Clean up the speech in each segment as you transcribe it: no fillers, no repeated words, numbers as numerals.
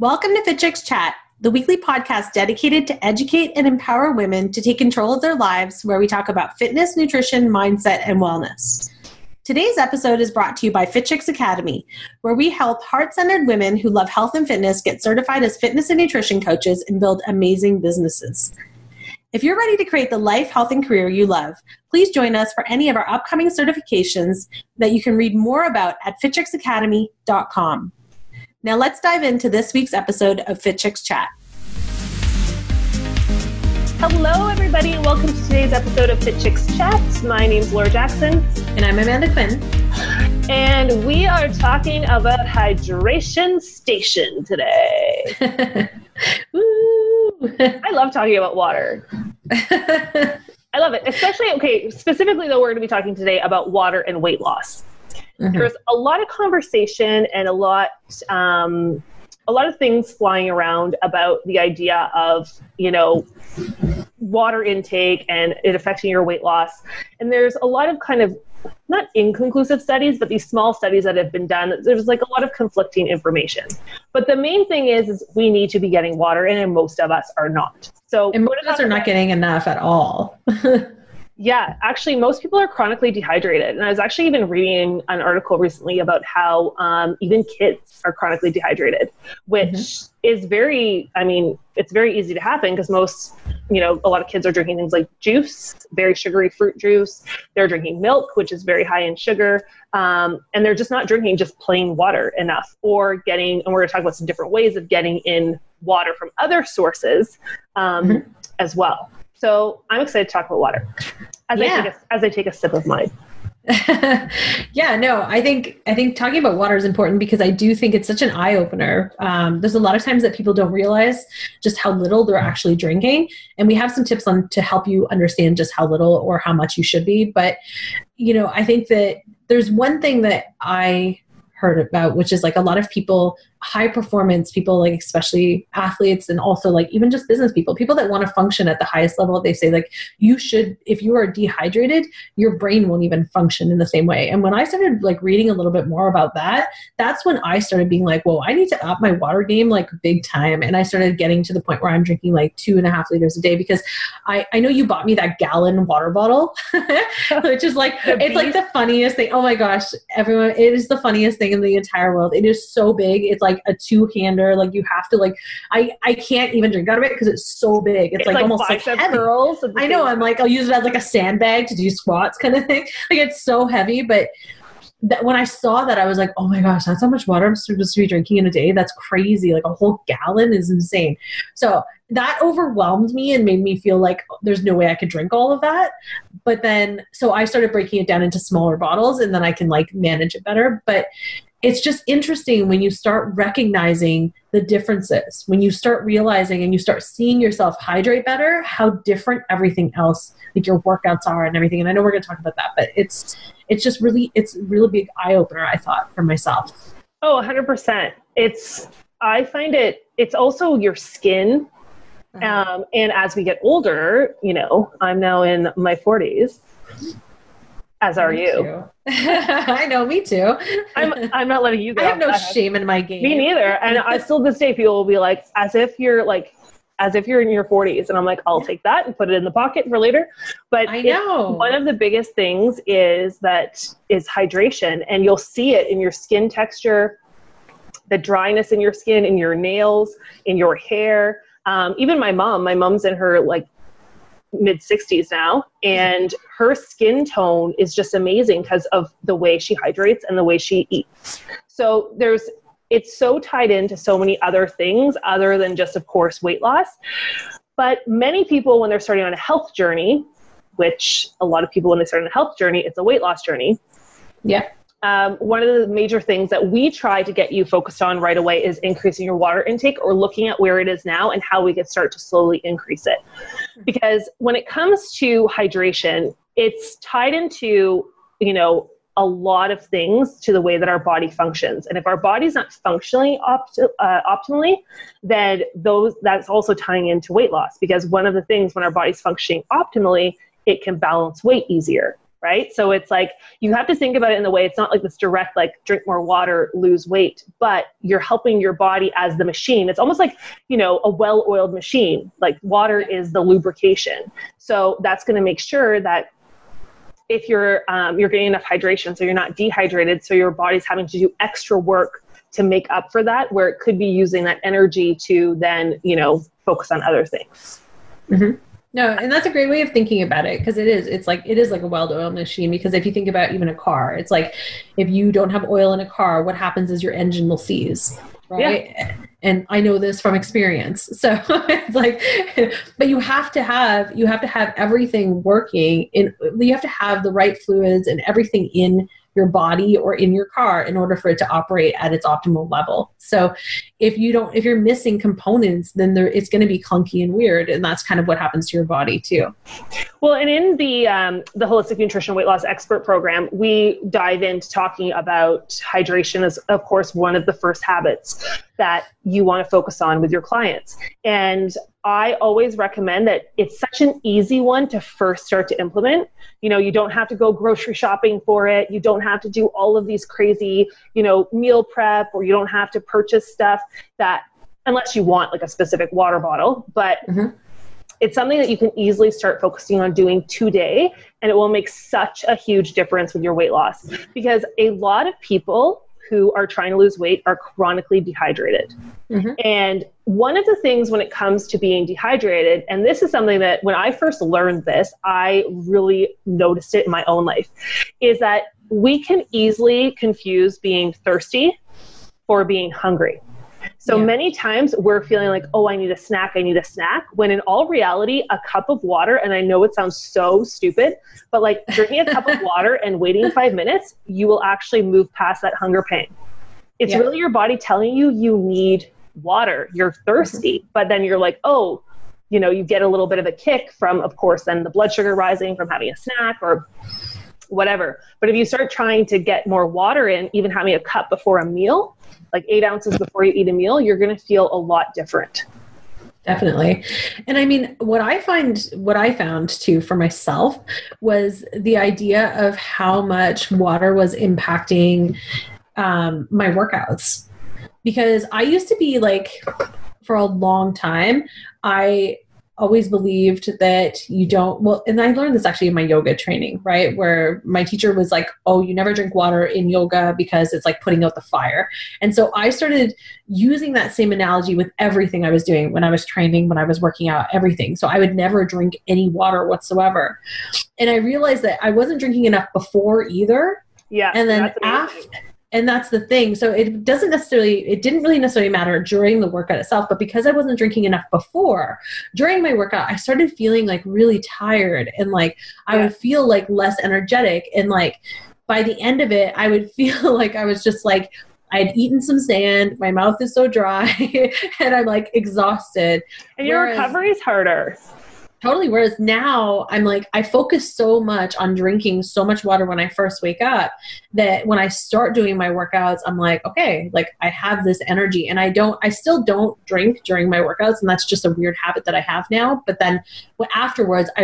Welcome to Fit Chicks Chat, the weekly podcast dedicated to educate and empower women to take control of their lives, where we talk about fitness, nutrition, mindset, and wellness. Today's episode is brought to you by Fit Chicks Academy, where we help heart-centered women who love health and fitness get certified as fitness and nutrition coaches and build amazing businesses. If you're ready to create the life, health, and career you love, please join us for any of our upcoming certifications that you can read more about at FitChicksAcademy.com. Now let's dive into this week's episode of Fit Chicks Chat. Hello everybody, and welcome to today's episode of Fit Chicks Chat. My name's Laura Jackson. And I'm Amanda Quinn. And we are talking about Hydration Station today. Woo! I love talking about water. I love it. Specifically though, we're going to be talking today about water and weight loss. Mm-hmm. There's a lot of conversation and a lot of things flying around about the idea of, water intake and it affecting your weight loss. And there's a lot of kind of not inconclusive studies, but these small studies that have been done. There's like a lot of conflicting information. But the main thing is we need to be getting water in, and most of us are not. So and most of us are not getting enough at all. Yeah, actually, most people are chronically dehydrated. And I was actually even reading an article recently about how even kids are chronically dehydrated, which is it's very easy to happen because most, a lot of kids are drinking things like juice, very sugary fruit juice. They're drinking milk, which is very high in sugar. And they're just not drinking just plain water enough and we're going to talk about some different ways of getting in water from other sources as well. So I'm excited to talk about water as I take a sip of mine. Yeah, no, I think talking about water is important because I do think it's such an eye-opener. There's a lot of times that people don't realize just how little they're actually drinking. And we have some tips to help you understand just how little or how much you should be. But, I think that there's one thing that I heard about, which is like a lot of people, high performance people, like especially athletes and also like even just business people that want to function at the highest level, they say like if you are dehydrated, your brain won't even function in the same way. And when I started like reading a little bit more about that, that's when I started being like, whoa, I need to up my water game like big time. And I started getting to the point where I'm drinking like 2.5 liters a day because I know you bought me that gallon water bottle, which is like, it's like the funniest thing. Oh my gosh, everyone, it is the funniest thing in the entire world. It is so big. It's like a 2-hander. Like you have to like, I can't even drink out of it because it's so big. It's like almost like heavy. Curls. I know. I'm like, I'll use it as like a sandbag to do squats kind of thing. Like it's so heavy. But that when I saw that, I was like, oh my gosh, that's how much water I'm supposed to be drinking in a day. That's crazy. Like a whole gallon is insane. So that overwhelmed me and made me feel like there's no way I could drink all of that. But then, so I started breaking it down into smaller bottles and then I can like manage it better. But it's just interesting when you start recognizing the differences, when you start realizing and you start seeing yourself hydrate better, how different everything else, like your workouts are and everything. And I know we're going to talk about that, but it's a really big eye opener, I thought, for myself. Oh, 100%. I find it's also your skin. And as we get older, I'm now in my 40s. As are you. I know, me too. I'm not letting you go. I have no shame in my game. Me neither. And I still this day people will be like, as if you're in your 40s. And I'm like, I'll take that and put it in the pocket for later. But I know one of the biggest things is hydration, and you'll see it in your skin texture, the dryness in your skin, in your nails, in your hair. Even my mom's in her like mid 60s now, and her skin tone is just amazing because of the way she hydrates and the way she eats. So it's so tied into so many other things other than just, of course, weight loss. But many people, when they're starting on a health journey, which a lot of people, when they start on a health journey, it's a weight loss journey. Yeah. One of the major things that we try to get you focused on right away is increasing your water intake, or looking at where it is now and how we can start to slowly increase it. Because when it comes to hydration, it's tied into, a lot of things to the way that our body functions. And if our body's not functioning optimally, then that's also tying into weight loss. Because one of the things when our body's functioning optimally, it can balance weight easier. right? So it's like, you have to think about it in the way, it's not like this direct, like drink more water, lose weight, but you're helping your body as the machine. It's almost like, you know, a well-oiled machine, like water is the lubrication. So that's going to make sure that if you're, you're getting enough hydration, so you're not dehydrated, so your body's having to do extra work to make up for that, where it could be using that energy to then, you know, focus on other things. Mm-hmm. No, and that's a great way of thinking about it, because it is like a well-oiled machine. Because if you think about even a car, it's like if you don't have oil in a car, what happens is your engine will seize, right? Yeah. And I know this from experience. So it's like, but you have to have everything working. You have to have the right fluids and everything in your body or in your car in order for it to operate at its optimal level. So if you're missing components, then it's going to be clunky and weird. And that's kind of what happens to your body too. Well, and in the Holistic Nutrition Weight Loss Expert Program, we dive into talking about hydration as, of course, one of the first habits that you want to focus on with your clients. And I always recommend that it's such an easy one to first start to implement. You know, you don't have to go grocery shopping for it. You don't have to do all of these crazy, you know, meal prep, or you don't have to purchase stuff that, unless you want like a specific water bottle, but mm-hmm. It's something that you can easily start focusing on doing today. And it will make such a huge difference with your weight loss, because a lot of people who are trying to lose weight are chronically dehydrated. Mm-hmm. And one of the things when it comes to being dehydrated, and this is something that when I first learned this, I really noticed it in my own life, is that we can easily confuse being thirsty for being hungry. So many times we're feeling like, oh, I need a snack. When in all reality, a cup of water, and I know it sounds so stupid, but like drinking a cup of water and waiting 5 minutes, you will actually move past that hunger pain. It's really your body telling you, you need water, you're thirsty, but then you're like, oh, you know, you get a little bit of a kick from, of course, then the blood sugar rising from having a snack or whatever. But if you start trying to get more water in, even having a cup before a meal, like 8 ounces before you eat a meal, you're going to feel a lot different. Definitely. And I mean, what I found too for myself was the idea of how much water was impacting my workouts. Because I used to be like, for a long time, I always believed that and I learned this actually in my yoga training, right? Where my teacher was like, oh, you never drink water in yoga because it's like putting out the fire. And so I started using that same analogy with everything I was doing, when I was training, when I was working out, everything. So I would never drink any water whatsoever. And I realized that I wasn't drinking enough before either. Yeah. And then after. And that's the thing. So it didn't really necessarily matter during the workout itself, but because I wasn't drinking enough before, during my workout, I started feeling like really tired, and like I would feel like less energetic. And like by the end of it, I would feel like I was just like, I'd eaten some sand, my mouth is so dry, and I'm like exhausted. And your recovery is harder. Totally. Whereas now I'm like, I focus so much on drinking so much water when I first wake up that when I start doing my workouts, I'm like, okay, like I have this energy, and I still don't drink during my workouts. And that's just a weird habit that I have now. But then afterwards I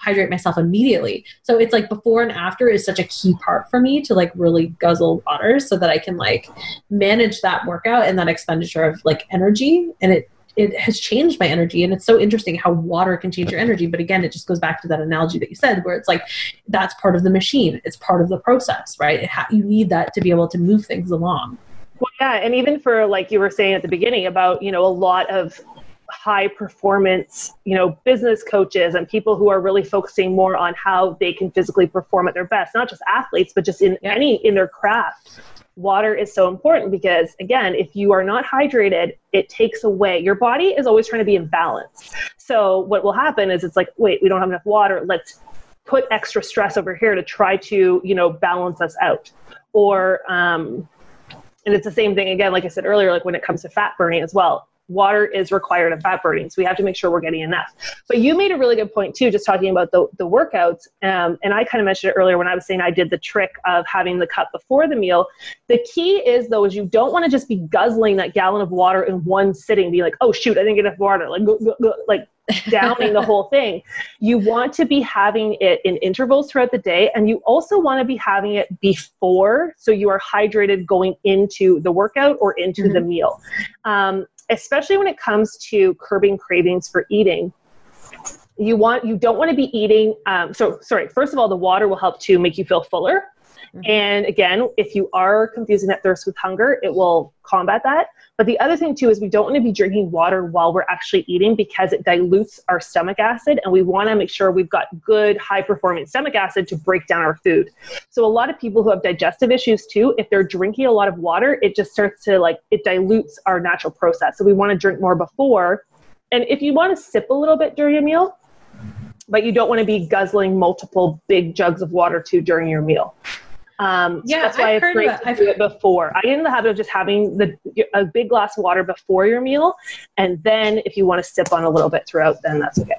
hydrate myself immediately. So it's like before and after is such a key part for me to like really guzzle water so that I can like manage that workout and that expenditure of like energy. And it has changed my energy. And it's so interesting how water can change your energy. But again, it just goes back to that analogy that you said, where it's like, that's part of the machine. It's part of the process, right? You need that to be able to move things along. Well, yeah. And even for, like you were saying at the beginning about, you know, a lot of high performance, you know, business coaches and people who are really focusing more on how they can physically perform at their best, not just athletes, but just in their craft. Water is so important because, again, if you are not hydrated, it takes away. Your body is always trying to be in balance. So what will happen is it's like, wait, we don't have enough water. Let's put extra stress over here to try to, you know, balance us out. Or, and it's the same thing again, like I said earlier, like when it comes to fat burning as well, water is required in fat burning. So we have to make sure we're getting enough. But you made a really good point too, just talking about the workouts. And I kind of mentioned it earlier when I was saying I did the trick of having the cup before the meal. The key is though, is you don't want to just be guzzling that gallon of water in one sitting, be like, oh shoot, I didn't get enough water. Like downing the whole thing. You want to be having it in intervals throughout the day, and you also want to be having it before, so you are hydrated going into the workout or into the meal, especially when it comes to curbing cravings for eating. You don't want to be eating. First of all, the water will help to make you feel fuller. And again, if you are confusing that thirst with hunger, it will combat that. But the other thing too is we don't want to be drinking water while we're actually eating, because it dilutes our stomach acid, and we want to make sure we've got good high-performing stomach acid to break down our food. So a lot of people who have digestive issues too, if they're drinking a lot of water, it just starts to it dilutes our natural process. So we want to drink more before. And if you want to sip a little bit during your meal, but you don't want to be guzzling multiple big jugs of water too during your meal. So that's why it's great to do it before. I get in the habit of just having a big glass of water before your meal, and then if you want to sip on a little bit throughout, then that's okay.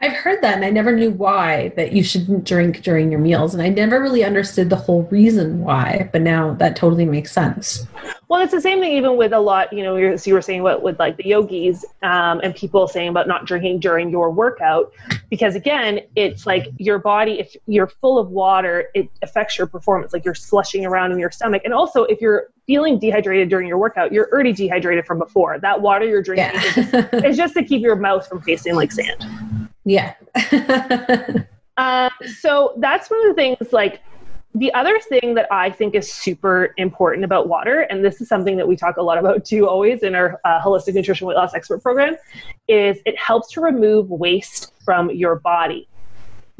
I've heard that, and I never knew why that you shouldn't drink during your meals, and I never really understood the whole reason why, but now that totally makes sense. Well, it's the same thing even with a lot, as you were saying with the yogis and people saying about not drinking during your workout, because again, it's like your body, if you're full of water, it affects your performance, like you're slushing around in your stomach. And also if you're feeling dehydrated during your workout, you're already dehydrated from before. That water you're drinking is just to keep your mouth from tasting like sand. Yeah. So that's one of the things. The other thing that I think is super important about water, and this is something that we talk a lot about too always in our Holistic Nutrition Weight Loss Expert program, is it helps to remove waste from your body.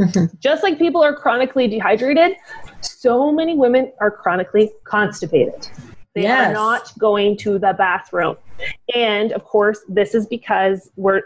Mm-hmm. Just like people are chronically dehydrated, so many women are chronically constipated. They are not going to the bathroom. And of course, this is because we're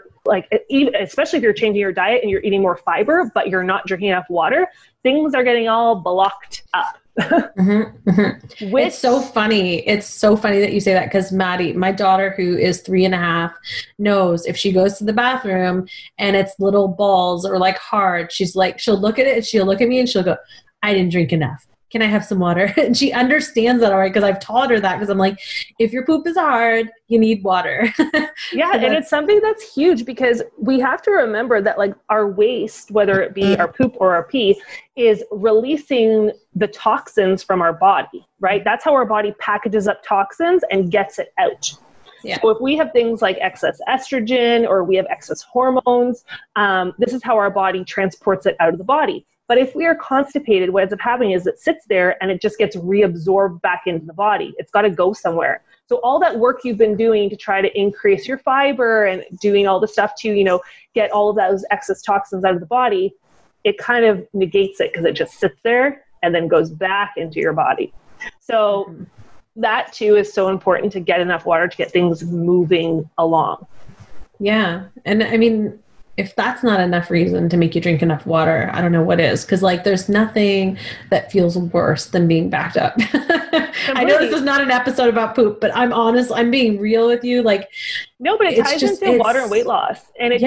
especially if you're changing your diet and you're eating more fiber, but you're not drinking enough water, things are getting all blocked up. Mm-hmm, mm-hmm. It's so funny. It's so funny that you say that, because Maddie, my daughter who is 3.5, knows if she goes to the bathroom and it's little balls or hard, she'll look at it and she'll look at me and she'll go, I didn't drink enough. Can I have some water? And she understands that, all right, because I've taught her that, because I'm like, if your poop is hard, you need water. Yeah, and it's something that's huge, because we have to remember that our waste, whether it be our poop or our pee, is releasing the toxins from our body, right? That's how our body packages up toxins and gets it out. Yeah. So if we have things like excess estrogen or we have excess hormones, this is how our body transports it out of the body. But if we are constipated, what ends up happening is it sits there and it just gets reabsorbed back into the body. It's got to go somewhere. So all that work you've been doing to try to increase your fiber and doing all the stuff to, get all of those excess toxins out of the body, it kind of negates it because it just sits there and then goes back into your body. So that too is so important, to get enough water to get things moving along. Yeah. And I mean, if that's not enough reason to make you drink enough water, I don't know what is. Because there's nothing that feels worse than being backed up. I know this is not an episode about poop, but I'm honest. I'm being real with you. No, but it ties into water and weight loss. And it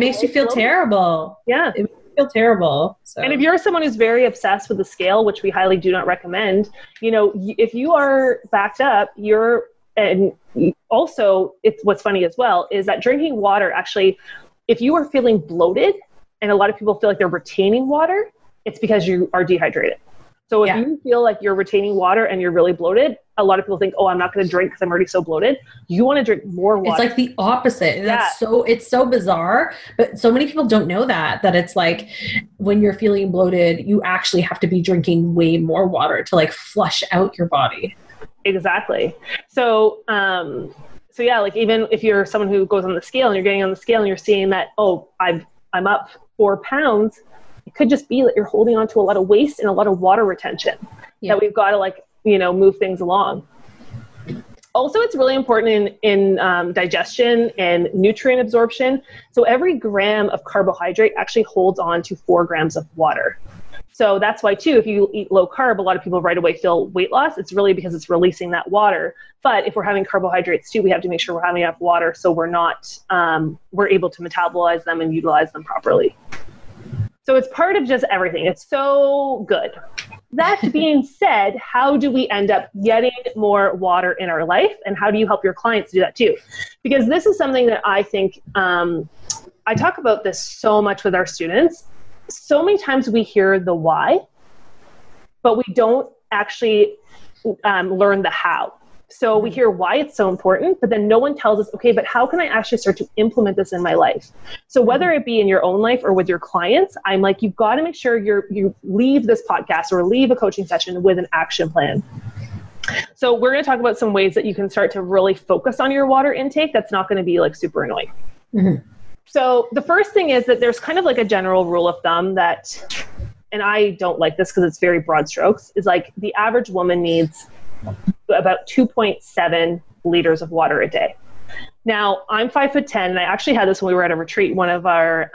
makes you feel terrible. Yeah. It makes you feel terrible. So. And if you're someone who's very obsessed with the scale, which we highly do not recommend, if you are backed up, and also it's what's funny as well is that drinking water actually, if you are feeling bloated, and a lot of people feel like they're retaining water, it's because you are dehydrated. So if you feel like you're retaining water and you're really bloated, a lot of people think, I'm not going to drink because I'm already so bloated. You want to drink more water. It's the opposite. Yeah. It's so bizarre, but so many people don't know that it's when you're feeling bloated, you actually have to be drinking way more water to flush out your body. Exactly. So yeah, even if you're someone who goes on the scale and you're getting on the scale and you're seeing that, I'm up 4 pounds, it could just be that you're holding on to a lot of waste and a lot of water retention that we've got to move things along. Also, it's really important in digestion and nutrient absorption. So every gram of carbohydrate actually holds on to 4 grams of water. So that's why too, if you eat low carb, a lot of people right away feel weight loss. It's really because it's releasing that water. But if we're having carbohydrates too, we have to make sure we're having enough water, so we're not, we're able to metabolize them and utilize them properly. So it's part of just everything. It's so good. That being said, how do we end up getting more water in our life? And how do you help your clients do that too? Because this is something that I think I talk about this so much with our students. So many times we hear the why, but we don't actually learn the how. So we hear why it's so important, but then no one tells us, okay, but how can I actually start to implement this in my life? So whether it be in your own life or with your clients, I'm like, you've got to make sure you leave this podcast or leave a coaching session with an action plan. So we're going to talk about some ways that you can start to really focus on your water intake. That's not going to be like super annoying. Mm-hmm. So the first thing is that there's kind of like a general rule of thumb that, and I don't like this because it's very broad strokes, is like the average woman needs about 2.7 liters of water a day. Now I'm 5'10", and I actually had this when we were at a retreat. One of our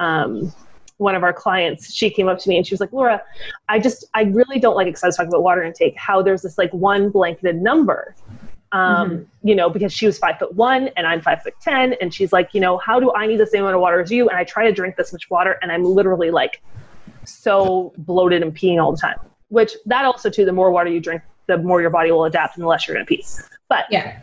clients, she came up to me and she was like, Laura, I really don't like it because I was talking about water intake, how there's this like one blanketed number, you know, because she was 5'1" and I'm 5'10", and she's like, you know, how do I need the same amount of water as you? And I try to drink this much water and I'm literally like so bloated and peeing all the time, which that also too, the more water you drink, the more your body will adapt and the less you're going to pee. But yeah.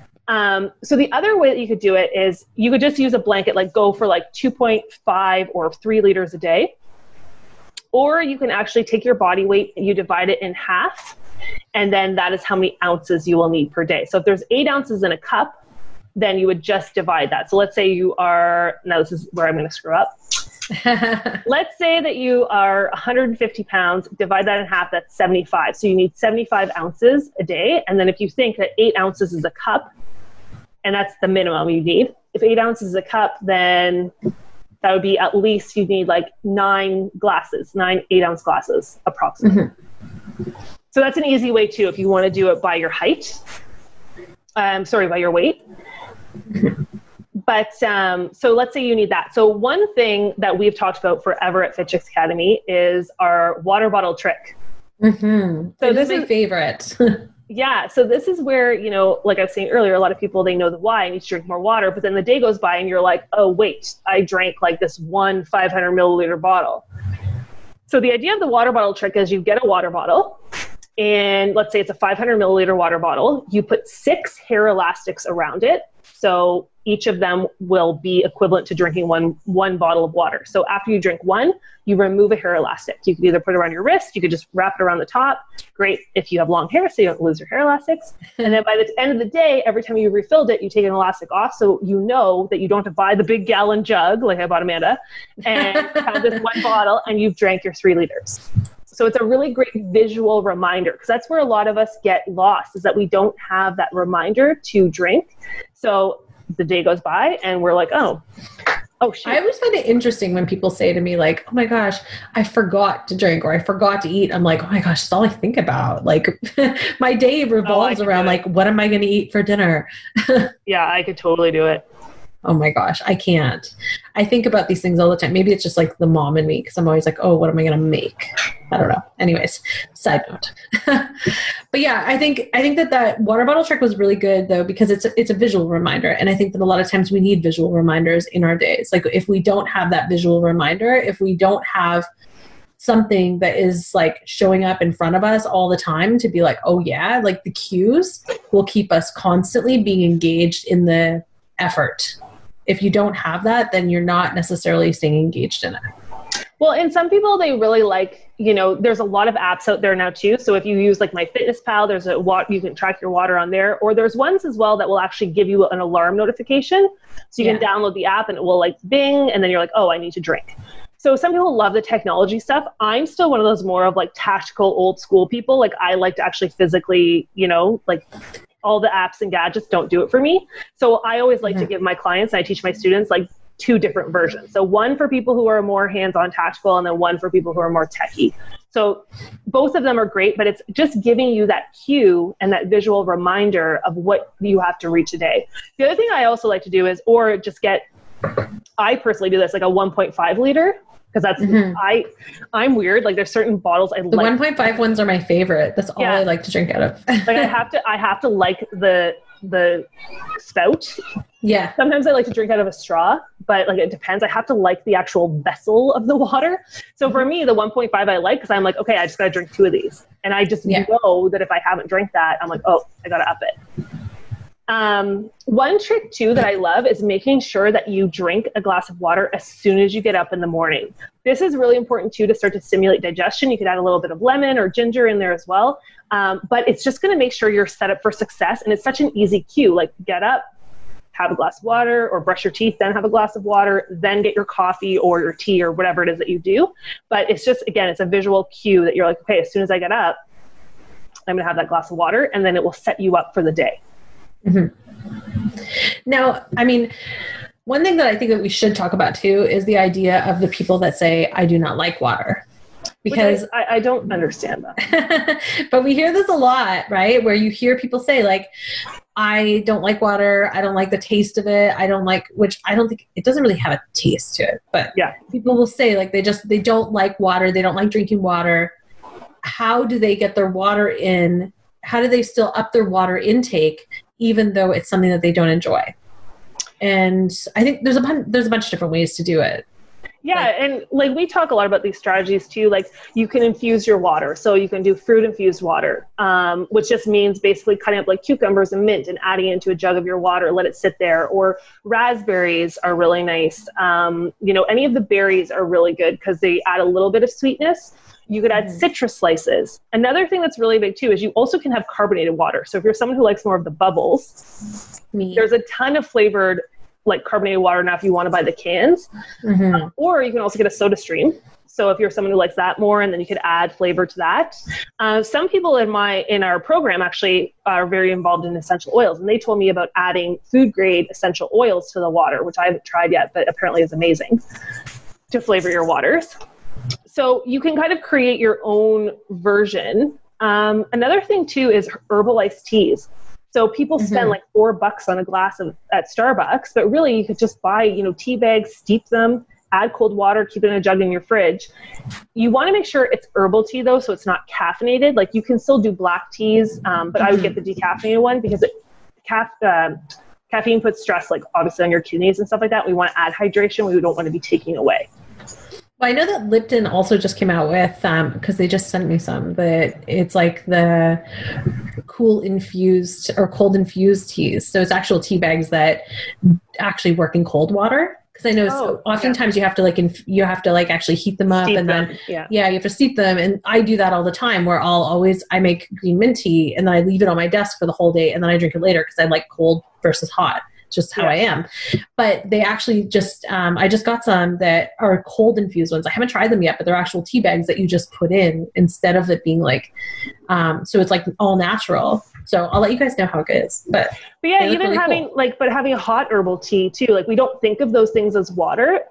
So the other way that you could do it is you could just use a blanket, like go for like 2.5 or 3 liters a day. Or you can actually take your body weight and you divide it in half. And then that is how many ounces you will need per day. So if there's 8 ounces in a cup, then you would just divide that. So let's say you are, now this is where I'm going to screw up. Let's say that you are 150 pounds, divide that in half, that's 75. So you need 75 ounces a day. And then if you think that 8 ounces is a cup, and that's the minimum you need. If 8 ounces is a cup, then that would be at least you'd need like 9 8-ounce glasses approximately. Mm-hmm. So that's an easy way too, if you want to do it by your height, by your weight. But so let's say you need that. So one thing that we've talked about forever at Fit Chicks Academy is our water bottle trick. Mm-hmm. So this is my favorite. Yeah. So this is where, you know, like I was saying earlier, a lot of people, they know the why, I need to drink more water, but then the day goes by and you're like, oh wait, I drank like this one 500 milliliter bottle. So the idea of the water bottle trick is you get a water bottle and let's say it's a 500 milliliter water bottle. You put 6 hair elastics around it. So each of them will be equivalent to drinking one bottle of water. So after you drink one, you remove a hair elastic. You could either put it around your wrist, you could just wrap it around the top. Great if you have long hair so you don't lose your hair elastics. And then by the end of the day, every time you refilled it, you take an elastic off so you know that you don't have to buy the big gallon jug like I bought Amanda and have this one bottle and you've drank your 3 liters. So it's a really great visual reminder because that's where a lot of us get lost is that we don't have that reminder to drink. So the day goes by and we're like, oh shit. I always find it interesting when people say to me like, oh my gosh, I forgot to drink or I forgot to eat. I'm like, oh my gosh, that's all I think about. Like my day revolves around like, what am I going to eat for dinner? Yeah, I could totally do it. Oh my gosh, I can't. I think about these things all the time. Maybe it's just like the mom in me because I'm always like, oh, what am I going to make? I don't know. Anyways, side note. But yeah, I think that water bottle trick was really good though because it's a visual reminder. And I think that a lot of times we need visual reminders in our days. Like if we don't have that visual reminder, if we don't have something that is like showing up in front of us all the time to be like, oh yeah, like the cues will keep us constantly being engaged in the effort. If you don't have that, then you're not necessarily staying engaged in it. Well, and some people, they really like, you know, there's a lot of apps out there now too. So if you use like My Fitness Pal, there's you can track your water on there, or there's ones as well that will actually give you an alarm notification. So you can download the app and it will like bing. And then you're like, oh, I need to drink. So some people love the technology stuff. I'm still one of those more of like tactical old school people. Like I like to actually physically, you know, like all the apps and gadgets don't do it for me. So I always like to give my clients, and I teach my students like 2 different versions. So one for people who are more hands-on tactical and then one for people who are more techie. So both of them are great, but it's just giving you that cue and that visual reminder of what you have to reach a day. The other thing I also like to do is, or just get, I personally do this, like a 1.5 liter. Because that's, I'm weird. Like there's certain bottles I like. The 1.5 ones are my favorite. That's all I like to drink out of. Like I have to like the spout. Yeah. Sometimes I like to drink out of a straw, but like it depends. I have to like the actual vessel of the water. So for me, the 1.5 I like because I'm like, okay, I just got to drink 2 of these. And I just know that if I haven't drank that, I'm like, oh, I got to up it. One trick too that I love is making sure that you drink a glass of water as soon as you get up in the morning. This is really important too to start to stimulate digestion. You could add a little bit of lemon or ginger in there as well. But it's just going to make sure you're set up for success. And it's such an easy cue, like get up, have a glass of water, or brush your teeth, then have a glass of water, then get your coffee or your tea or whatever it is that you do. But it's just, again, it's a visual cue that you're like, okay, as soon as I get up, I'm going to have that glass of water, and then it will set you up for the day. Mm-hmm. Now, I mean, one thing that I think that we should talk about too is the idea of the people that say, I do not like water. Because I don't understand that. But we hear this a lot, right? Where you hear people say like, I don't like water. I don't like the taste of it. I don't like, which I don't think it doesn't really have a taste to it, but yeah, people will say like, they don't like water. They don't like drinking water. How do they get their water in? How do they still up their water intake, even though it's something that they don't enjoy? And I think there's a bunch of different ways to do it. Yeah. And like, we talk a lot about these strategies too. Like you can infuse your water. So you can do fruit infused water, which just means basically cutting up like cucumbers and mint and adding it into a jug of your water, let it sit there. Or raspberries are really nice. Any of the berries are really good because they add a little bit of sweetness. You could add citrus slices. Another thing that's really big too is you also can have carbonated water. So if you're someone who likes more of the bubbles, there's a ton of flavored like carbonated water now if you want to buy the cans. Mm-hmm. Or you can also get a soda stream. So if you're someone who likes that more, and then you could add flavor to that. Some people in our program actually are very involved in essential oils, and they told me about adding food grade essential oils to the water, which I haven't tried yet, but apparently is amazing to flavor your waters. So you can kind of create your own version. Another thing too is herbal iced teas. So people spend like $4 on a glass at Starbucks, but really you could just buy, tea bags, steep them, add cold water, keep it in a jug in your fridge. You want to make sure it's herbal tea though, so it's not caffeinated. Like you can still do black teas, but I would get the decaffeinated one because caffeine puts stress like obviously on your kidneys and stuff like that. We want to add hydration. We don't want to be taking away. Well, I know that Lipton also just came out with, because they just sent me some, but it's like the cool infused or cold infused teas. So it's actual tea bags that actually work in cold water. Because I know oftentimes you have to like, actually heat them up, you have to steep them. And I do that all the time where I make green mint tea and then I leave it on my desk for the whole day. And then I drink it later because I like cold versus hot. Just how I am. But they actually just, I just got some that are cold infused ones. I haven't tried them yet, but they're actual tea bags that you just put in instead of it being like, so it's like all natural. So I'll let you guys know how it goes. But yeah, even really having cool. Having a hot herbal tea too, like we don't think of those things as water.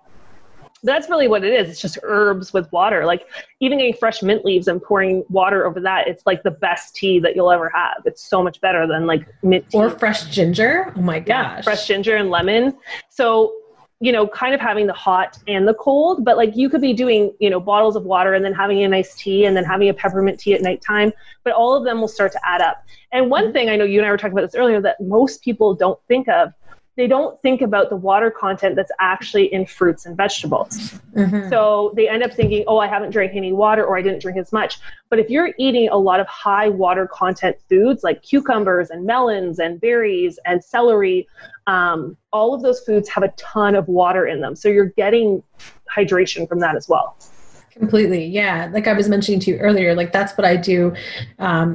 That's really what it is. It's just herbs with water. Like even getting fresh mint leaves and pouring water over that, it's like the best tea that you'll ever have. It's so much better than like mint tea. Or fresh ginger. Oh my gosh. Yeah, fresh ginger and lemon. So, kind of having the hot and the cold, but like you could be doing, bottles of water and then having a nice tea and then having a peppermint tea at nighttime, but all of them will start to add up. And one thing I know you and I were talking about this earlier that most people don't think of, they don't think about the water content that's actually in fruits and vegetables. Mm-hmm. So they end up thinking, I haven't drank any water or I didn't drink as much. But if you're eating a lot of high water content foods like cucumbers and melons and berries and celery, all of those foods have a ton of water in them. So you're getting hydration from that as well. Completely. Yeah. Like I was mentioning to you earlier, like that's what I do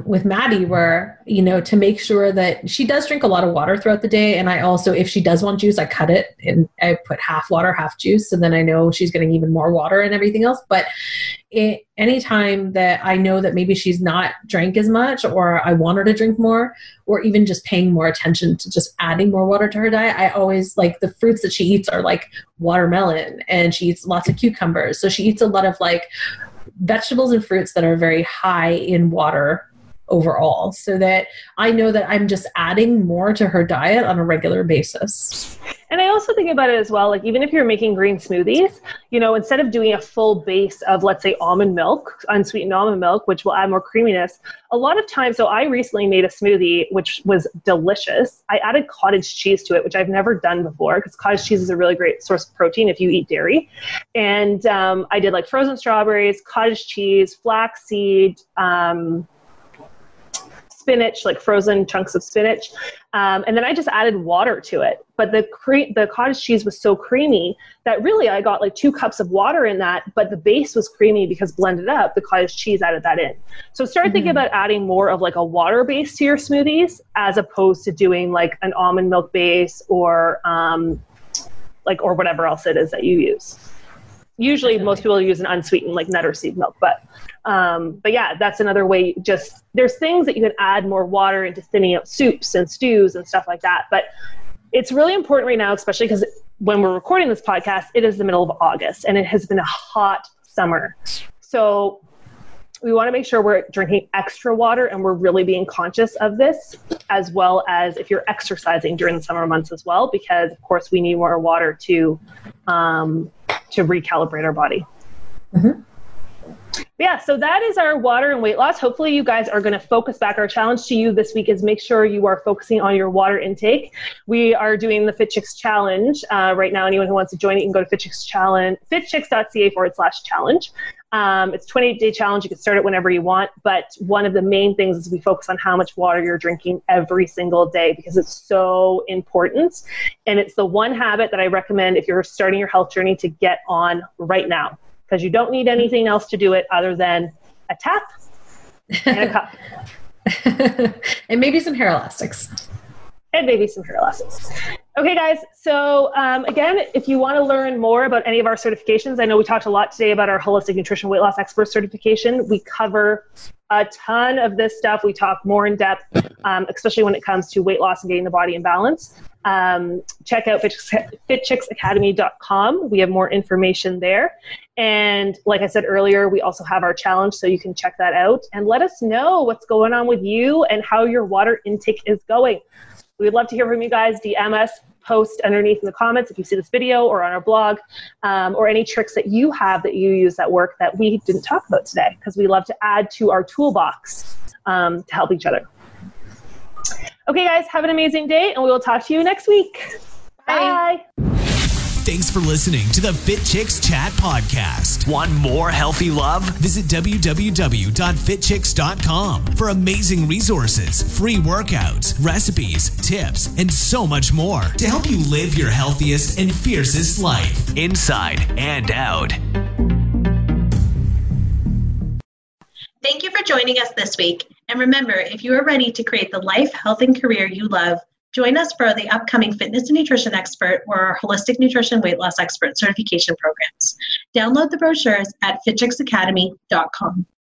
with Maddie where, to make sure that she does drink a lot of water throughout the day. And I also, if she does want juice, I cut it and I put half water, half juice. So then I know she's getting even more water and everything else. But any time that I know that maybe she's not drank as much or I want her to drink more or even just paying more attention to just adding more water to her diet, I always like the fruits that she eats are like watermelon and she eats lots of cucumbers. So she eats a lot of like vegetables and fruits that are very high in water overall so that I know that I'm just adding more to her diet on a regular basis. And I also think about it as well, like even if you're making green smoothies, instead of doing a full base of, let's say, unsweetened almond milk, which will add more creaminess, a lot of times, so I recently made a smoothie, which was delicious. I added cottage cheese to it, which I've never done before because cottage cheese is a really great source of protein if you eat dairy. And I did like frozen strawberries, cottage cheese, flaxseed, spinach, like frozen chunks of spinach. And then I just added water to it. But the cottage cheese was so creamy that really I got like 2 cups of water in that, but the base was creamy because blended up, the cottage cheese added that in. So start thinking about adding more of like a water base to your smoothies as opposed to doing like an almond milk base or whatever else it is that you use. Usually most people use an unsweetened like nut or seed milk, but yeah, that's another way. Just there's things that you can add more water into thinning out soups and stews and stuff like that. But it's really important right now, especially because when we're recording this podcast, it is the middle of August and it has been a hot summer. So we want to make sure we're drinking extra water and we're really being conscious of this, as well as if you're exercising during the summer months as well, because of course we need more water to recalibrate our body. Mm-hmm. Yeah, so that is our water and weight loss. Hopefully you guys are going to focus back. Our challenge to you this week is make sure you are focusing on your water intake. We are doing the Fit Chicks Challenge right now. Anyone who wants to join it, you can go to FitChicks.ca/challenge. It's a 28-day challenge. You can start it whenever you want. But one of the main things is we focus on how much water you're drinking every single day because it's so important. And it's the one habit that I recommend if you're starting your health journey to get on right now, because you don't need anything else to do it other than a tap and a cup. And maybe some hair elastics. Okay, guys. So again, if you want to learn more about any of our certifications, I know we talked a lot today about our Holistic Nutrition Weight Loss Expert certification. We cover a ton of this stuff. We talk more in depth, especially when it comes to weight loss and getting the body in balance. Check out FitChicksAcademy.com. We have more information there. And like I said earlier, we also have our challenge, so you can check that out. And let us know what's going on with you and how your water intake is going. We'd love to hear from you guys. DM us, post underneath in the comments if you see this video or on our blog, or any tricks that you have that you use at work that we didn't talk about today, because we love to add to our toolbox to help each other. Okay, guys, have an amazing day, and we will talk to you next week. Bye. Thanks for listening to the Fit Chicks Chat Podcast. Want more healthy love? Visit www.fitchicks.com for amazing resources, free workouts, recipes, tips, and so much more to help you live your healthiest and fiercest life, inside and out. Thank you for joining us this week. And remember, if you are ready to create the life, health, and career you love, join us for the upcoming Fitness and Nutrition Expert or our Holistic Nutrition Weight Loss Expert certification programs. Download the brochures at FitChicksAcademy.com.